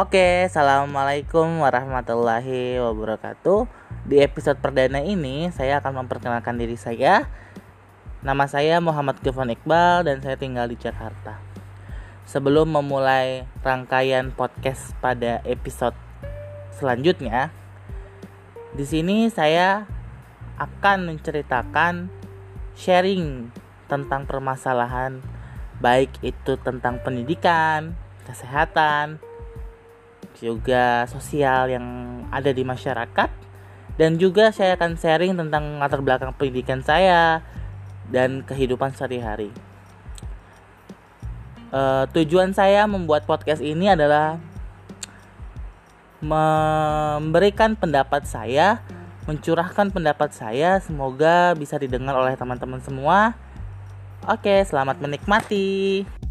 Oke, Assalamualaikum warahmatullahi wabarakatuh. Di episode perdana ini saya akan memperkenalkan diri saya. Nama saya Muhammad Kevin Iqbal dan saya tinggal di Jakarta. Sebelum memulai rangkaian podcast pada episode selanjutnya, di sini saya akan menceritakan sharing tentang permasalahan, baik itu tentang pendidikan, kesehatan, juga sosial yang ada di masyarakat, dan juga saya akan sharing tentang latar belakang pendidikan saya dan kehidupan sehari-hari. Tujuan saya membuat podcast ini adalah memberikan pendapat saya, mencurahkan pendapat saya, semoga bisa didengar oleh teman-teman semua. Oke, selamat menikmati.